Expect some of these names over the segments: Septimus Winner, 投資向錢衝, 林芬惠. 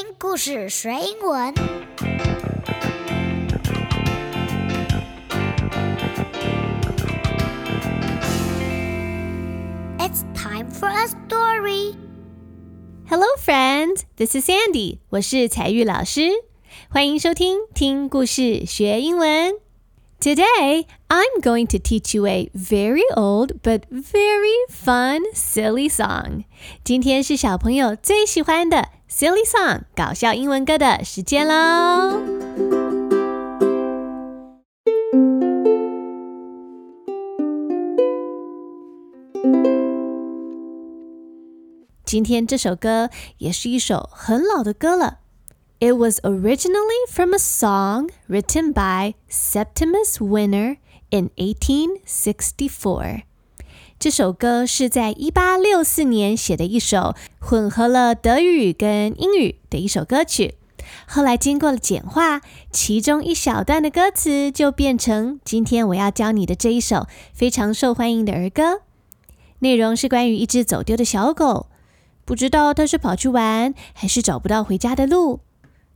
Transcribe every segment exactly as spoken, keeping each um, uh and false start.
听故事学英文。It's time for a story. Hello, friends. This is Sandy. 我是彩玉老师，欢迎收听听故事学英文。Today, I'm going to teach you a very old but very fun silly song. 今天是小朋友最喜欢的。Silly Song 搞笑英文歌的时间喽 今天这首歌也是一首很老的歌了 It was originally from a song written by Septimus Winner in eighteen sixty-four这首歌是在eighteen sixty-four年写的一首混合了德语跟英语的一首歌曲后来经过了简化其中一小段的歌词就变成今天我要教你的这一首非常受欢迎的儿歌内容是关于一只走丢的小狗不知道它是跑去玩还是找不到回家的路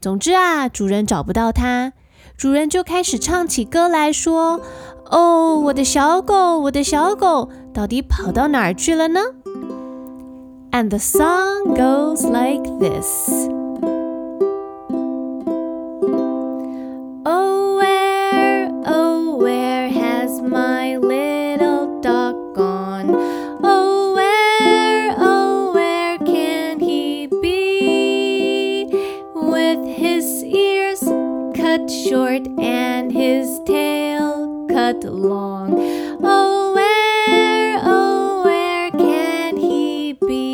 总之啊主人找不到它主人就开始唱起歌来说哦，我的小狗，我的小狗，到底跑到哪儿去了呢？ And the song goes like this. Oh, where, oh, where has my little dog gone? Oh, where, oh, where can he be? With his ears cut short and his tail cut long. Oh, where, oh, where can he be?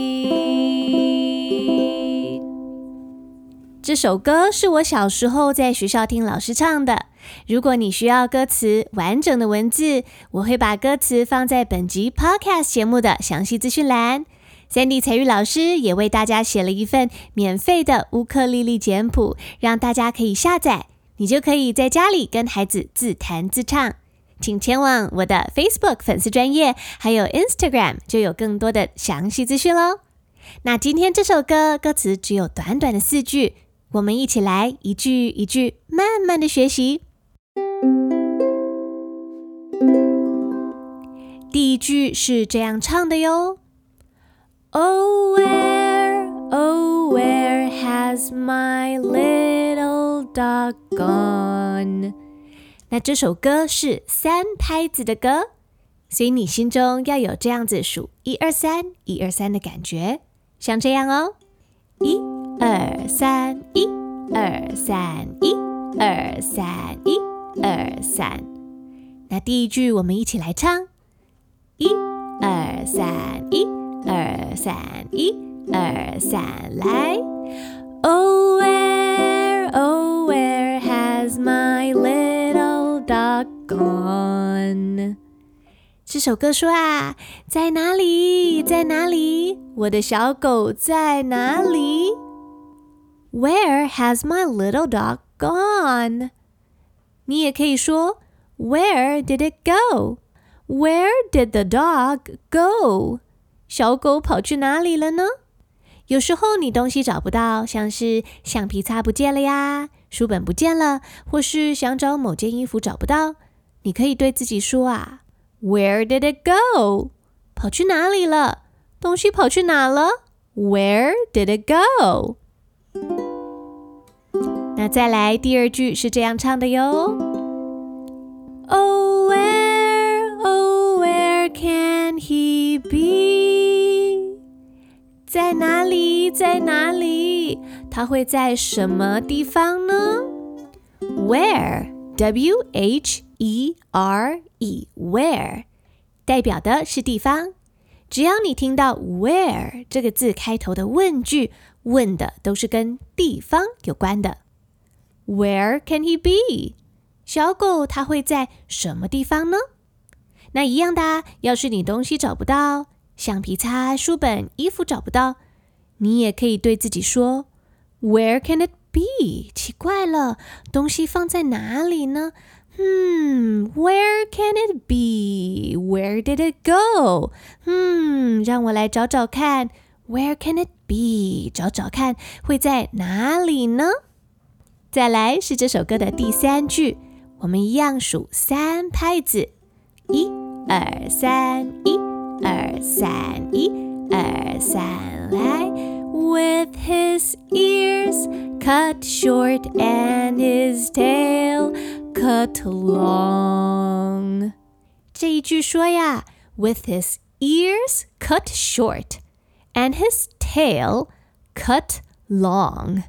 这首歌是我小时候在学校听老师唱的。如果你需要歌词完整的文字，我会把歌词放在本集 podcast 节目的详细资讯栏。Sandy 彩玉老师也为大家写了一份免费的乌克丽丽简谱，让大家可以下载，你就可以在家里跟孩子自弹自唱。请前往我的 Facebook 粉丝专页，还有 Instagram 就有更多的详细资讯咯。那今天这首歌歌词只有短短的四句，我们一起来一句一句慢慢的学习。第一句是这样唱的哟。Oh where, oh where has my little dog gone?那这首歌是三拍子的歌，所以你心中要有这样子数一二三一二三的感觉，像这样哦，一二三一二三一二三一二三。那第一句我们一起来唱，一二三一二三一二三，来 ，Oh where, oh where has my little Gone. 这首歌说啊，在哪里，在哪里，我的小狗在哪里？ Where has my little dog gone? 你也可以说 Where did it go? Where did the dog go? 小狗跑去哪里了呢？有时候你东西找不到，像是橡皮擦不见了呀，书本不见了，或是想找某件衣服找不到，你可以对自己说啊 Where did it go? 跑去哪里了？东西跑去哪了？ Where did it go? 那再来第二句是这样唱的哟 Oh where, oh where can he be? 在哪里，在哪里？它会在什么地方呢 ？Where, W H E R E, where 代表的是地方。只要你听到 where 这个字开头的问句，问的都是跟地方有关的。Where can he be? 小狗它会在什么地方呢？那一样的啊，要是你东西找不到，橡皮擦、书本、衣服找不到，你也可以对自己说。Where can it be? 奇怪了，东西放在哪里呢？嗯 Where can it be? Where did it go? 嗯，让我来找找看 Where can it B， 找找看会在哪里呢？再来是这首歌的第三句，我们一样数三拍子，一二三，一二三，一二三，来 With his ears cut short and his tail cut long， 这一句说呀 With his ears cut short and his tail cut long，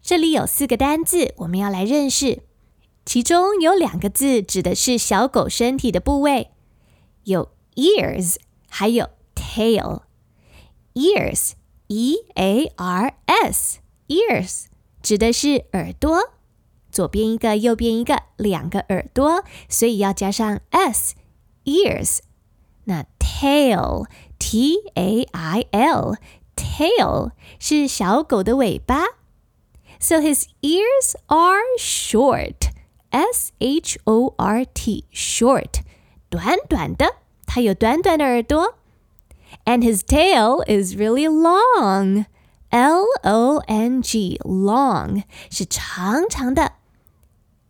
这里有四个单字我们要来认识，其中有两个字指的是小狗身体的部位，有 ears 还有 tail。 ears E-A-R-S ears 指的是耳朵，左边一个右边一个，两个耳朵，所以要加上 s ears。 那 tail T-A-I-L tail 是小狗的尾巴，So his ears are short, S H O R T, short, 短短的，它有短短的耳朵。And his tail is really long, L O N G, long, 是长长的，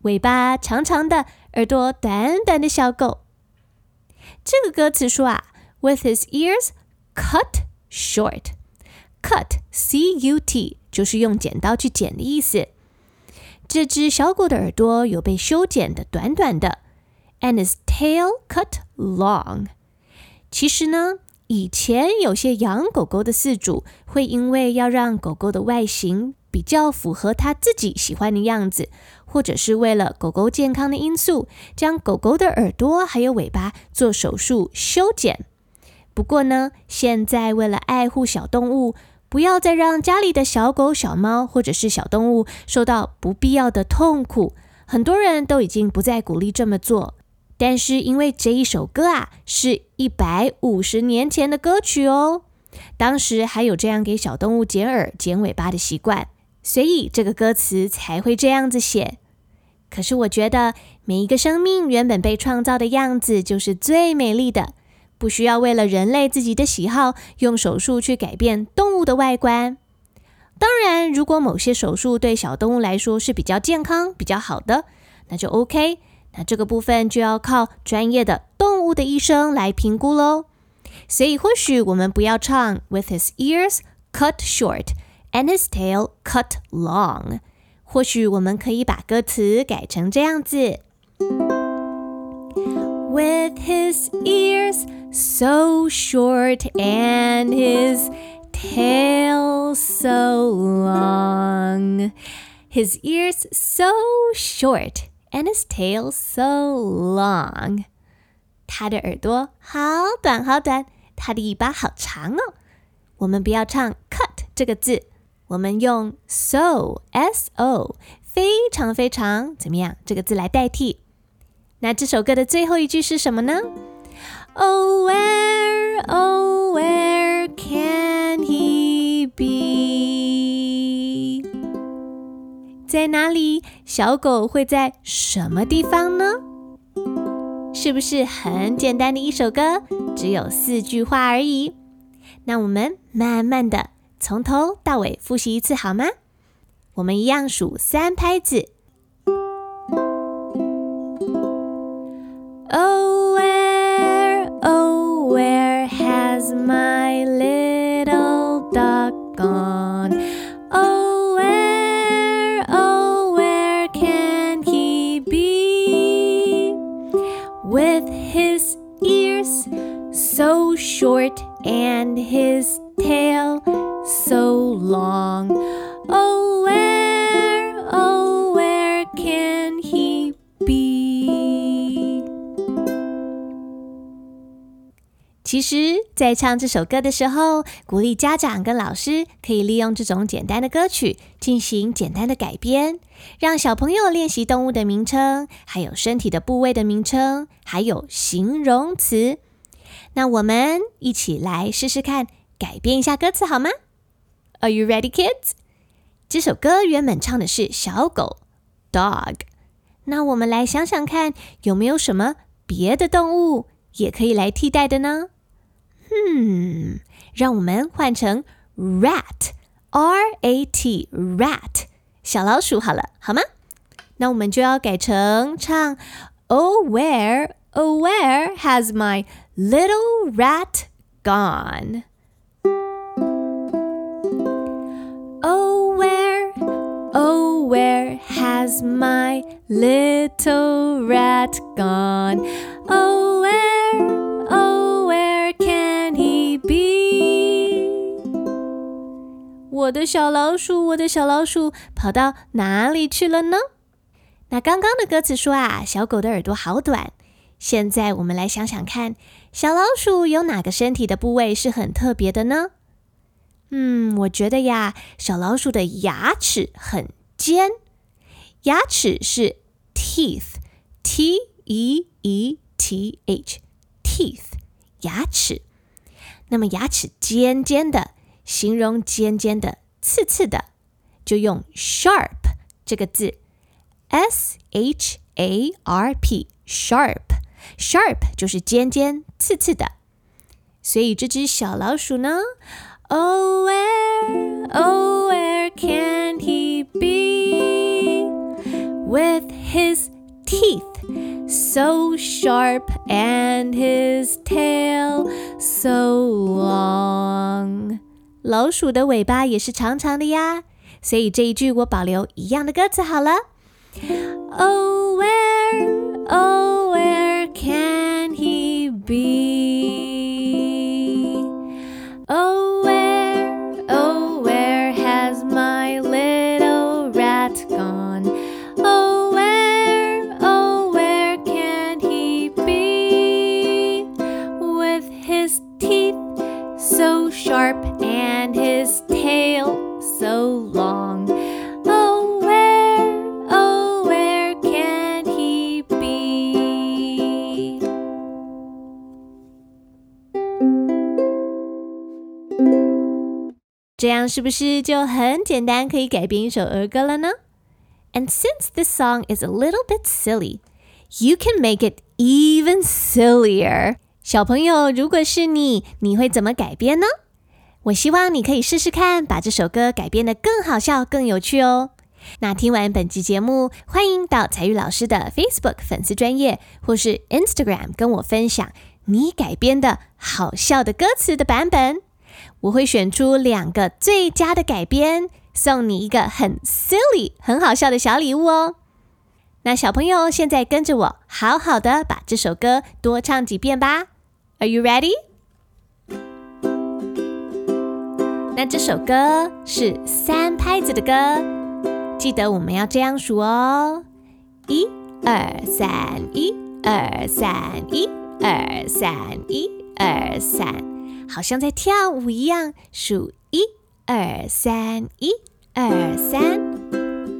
尾巴长长的，耳朵短短的小狗。这个歌词说啊 with his ears cut short, cut, C U T,就是用剪刀去剪的意思。这只小狗的耳朵有被修剪的短短的 and his tail cut long。 其实呢，以前有些养狗狗的饲主会因为要让狗狗的外形比较符合他自己喜欢的样子，或者是为了狗狗健康的因素，将狗狗的耳朵还有尾巴做手术修剪。不过呢，现在为了爱护小动物，不要再让家里的小狗小猫或者是小动物受到不必要的痛苦，很多人都已经不再鼓励这么做。但是因为这一首歌啊是一百五十年前的歌曲哦，当时还有这样给小动物剪耳剪尾巴的习惯，所以这个歌词才会这样子写。可是我觉得每一个生命原本被创造的样子就是最美丽的，不需要为了人类自己的喜好用手术去改变动物的外观。当然，如果某些手术对小动物来说是比较健康比较好的，那就 OK， 那这个部分就要靠专业的动物的医生来评估咯。所以或许我们不要唱 with his ears cut short and his tail cut long， 或许我们可以把歌词改成这样子， with his ears so short and his tail so long. His ears so short and his tail so long. 他的耳朵好短好短，他的尾巴好长哦。我们不要唱 cut 这个字，我们用 so, S-O, 非常非常，怎么样？这个字来代替。那这首歌的最后一句是什么呢？Oh, where, oh, where can he be? 在哪里？小狗会在什么地方呢？是不是很简单的一首歌，只有四句话而已？那我们慢慢的从头到尾复习一次好吗？我们一样数三拍子。My little dog gone. Oh, where, oh, where can he be? With his ears so short and his tail so long. Oh, where, oh, where can he be? 其实在唱这首歌的时候，鼓励家长跟老师可以利用这种简单的歌曲进行简单的改编，让小朋友练习动物的名称，还有身体的部位的名称，还有形容词。那我们一起来试试看，改编一下歌词好吗？ Are you ready, kids? 这首歌原本唱的是小狗 dog， 那我们来想想看，有没有什么别的动物也可以来替代的呢？嗯，让我们换成 rat, R A T, rat, 小老鼠好了，好吗？那我们就要改成唱 Oh where, oh where has my little rat gone? Oh where, oh where has my little rat gone? Oh where, oh where can he be? 我的小老鼠，我的小老鼠跑到哪里去了呢？那刚刚的歌词说啊，小狗的耳朵好短。现在我们来想想看，小老鼠有哪个身体的部位是很特别的呢？嗯，我觉得呀，小老鼠的牙齿很尖。牙齿是 teeth, T E E T H, teeth, 牙齿。那么牙齿尖尖的，形容尖尖的、刺刺的，就用 sharp 这个字 ，S H A R P, sharp。Sharp 就是尖尖刺刺的，所以这只小老鼠呢 Oh where, oh where can he be with his teeth so sharp and his tail so long? 老鼠的尾巴也是长长的呀，所以这一句我保留一样的歌词好了 Oh where, oh where can he be? Oh where, oh where has my little rat gone? Oh where, oh where can he be? With his teeth so sharp and his tail so long. Oh where, oh where can he be?这样是不是就很简单可以改编一首儿歌了呢？ And since this song is a little bit silly, you can make it even sillier. 小朋友，如果是你，你会怎么改编呢？我希望你可以试试看，把这首歌改编得更好笑、更有趣哦。那听完本集节目，欢迎到彩玉老师的 Facebook 粉丝专页或是 Instagram 跟我分享你改编的好笑的歌词的版本。我会选出两个最佳的改编，送你一个很 silly 很好笑的小礼物哦。那小朋友，现在跟着我好好的把这首歌多唱几遍吧。 Are you ready? 那这首歌是三拍子的歌，记得我们要这样数哦，一二三，一二三，一二三，一二三，好像在跳舞一样，数一二三，一二三。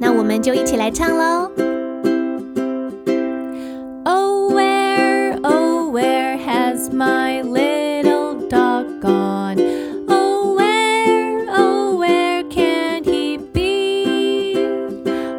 那我们就一起来唱咯。 Oh where, oh where has my little dog gone? Oh where, oh where can he be?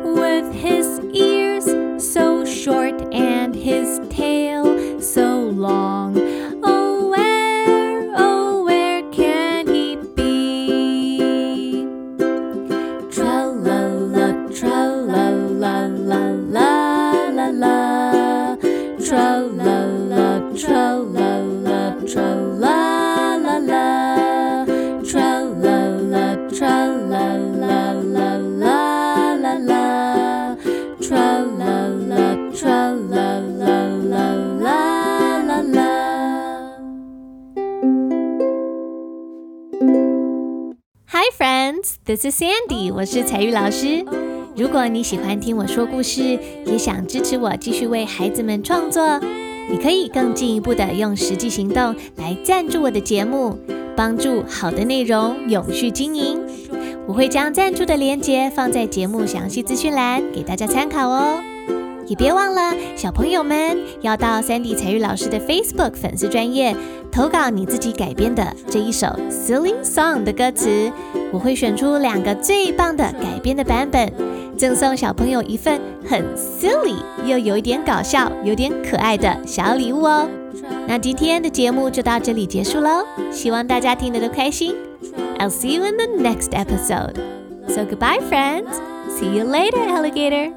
With his ears so short and his tail so long. Oh where,Hi friends, this is Sandy. 我是彩玉老师。如果你喜欢听我说故事，也想支持我继续为孩子们创作，你可以更进一步的用实际行动来赞助我的节目，帮助好的内容永续经营。我会将赞助的链接放在节目详细资讯栏给大家参考哦。也别忘了，小朋友们要到 Sandy 彩玉老师的 Facebook 粉丝专页投稿你自己改编的这一首 Silly Song 的歌词，我会选出两个最棒的改编的版本，赠送小朋友一份很 silly 又有一点搞笑、有点可爱的小礼物哦。那今天的节目就到这里结束咯，希望大家听得都开心。I'll see you in the next episode. So goodbye, friends. See you later, alligator.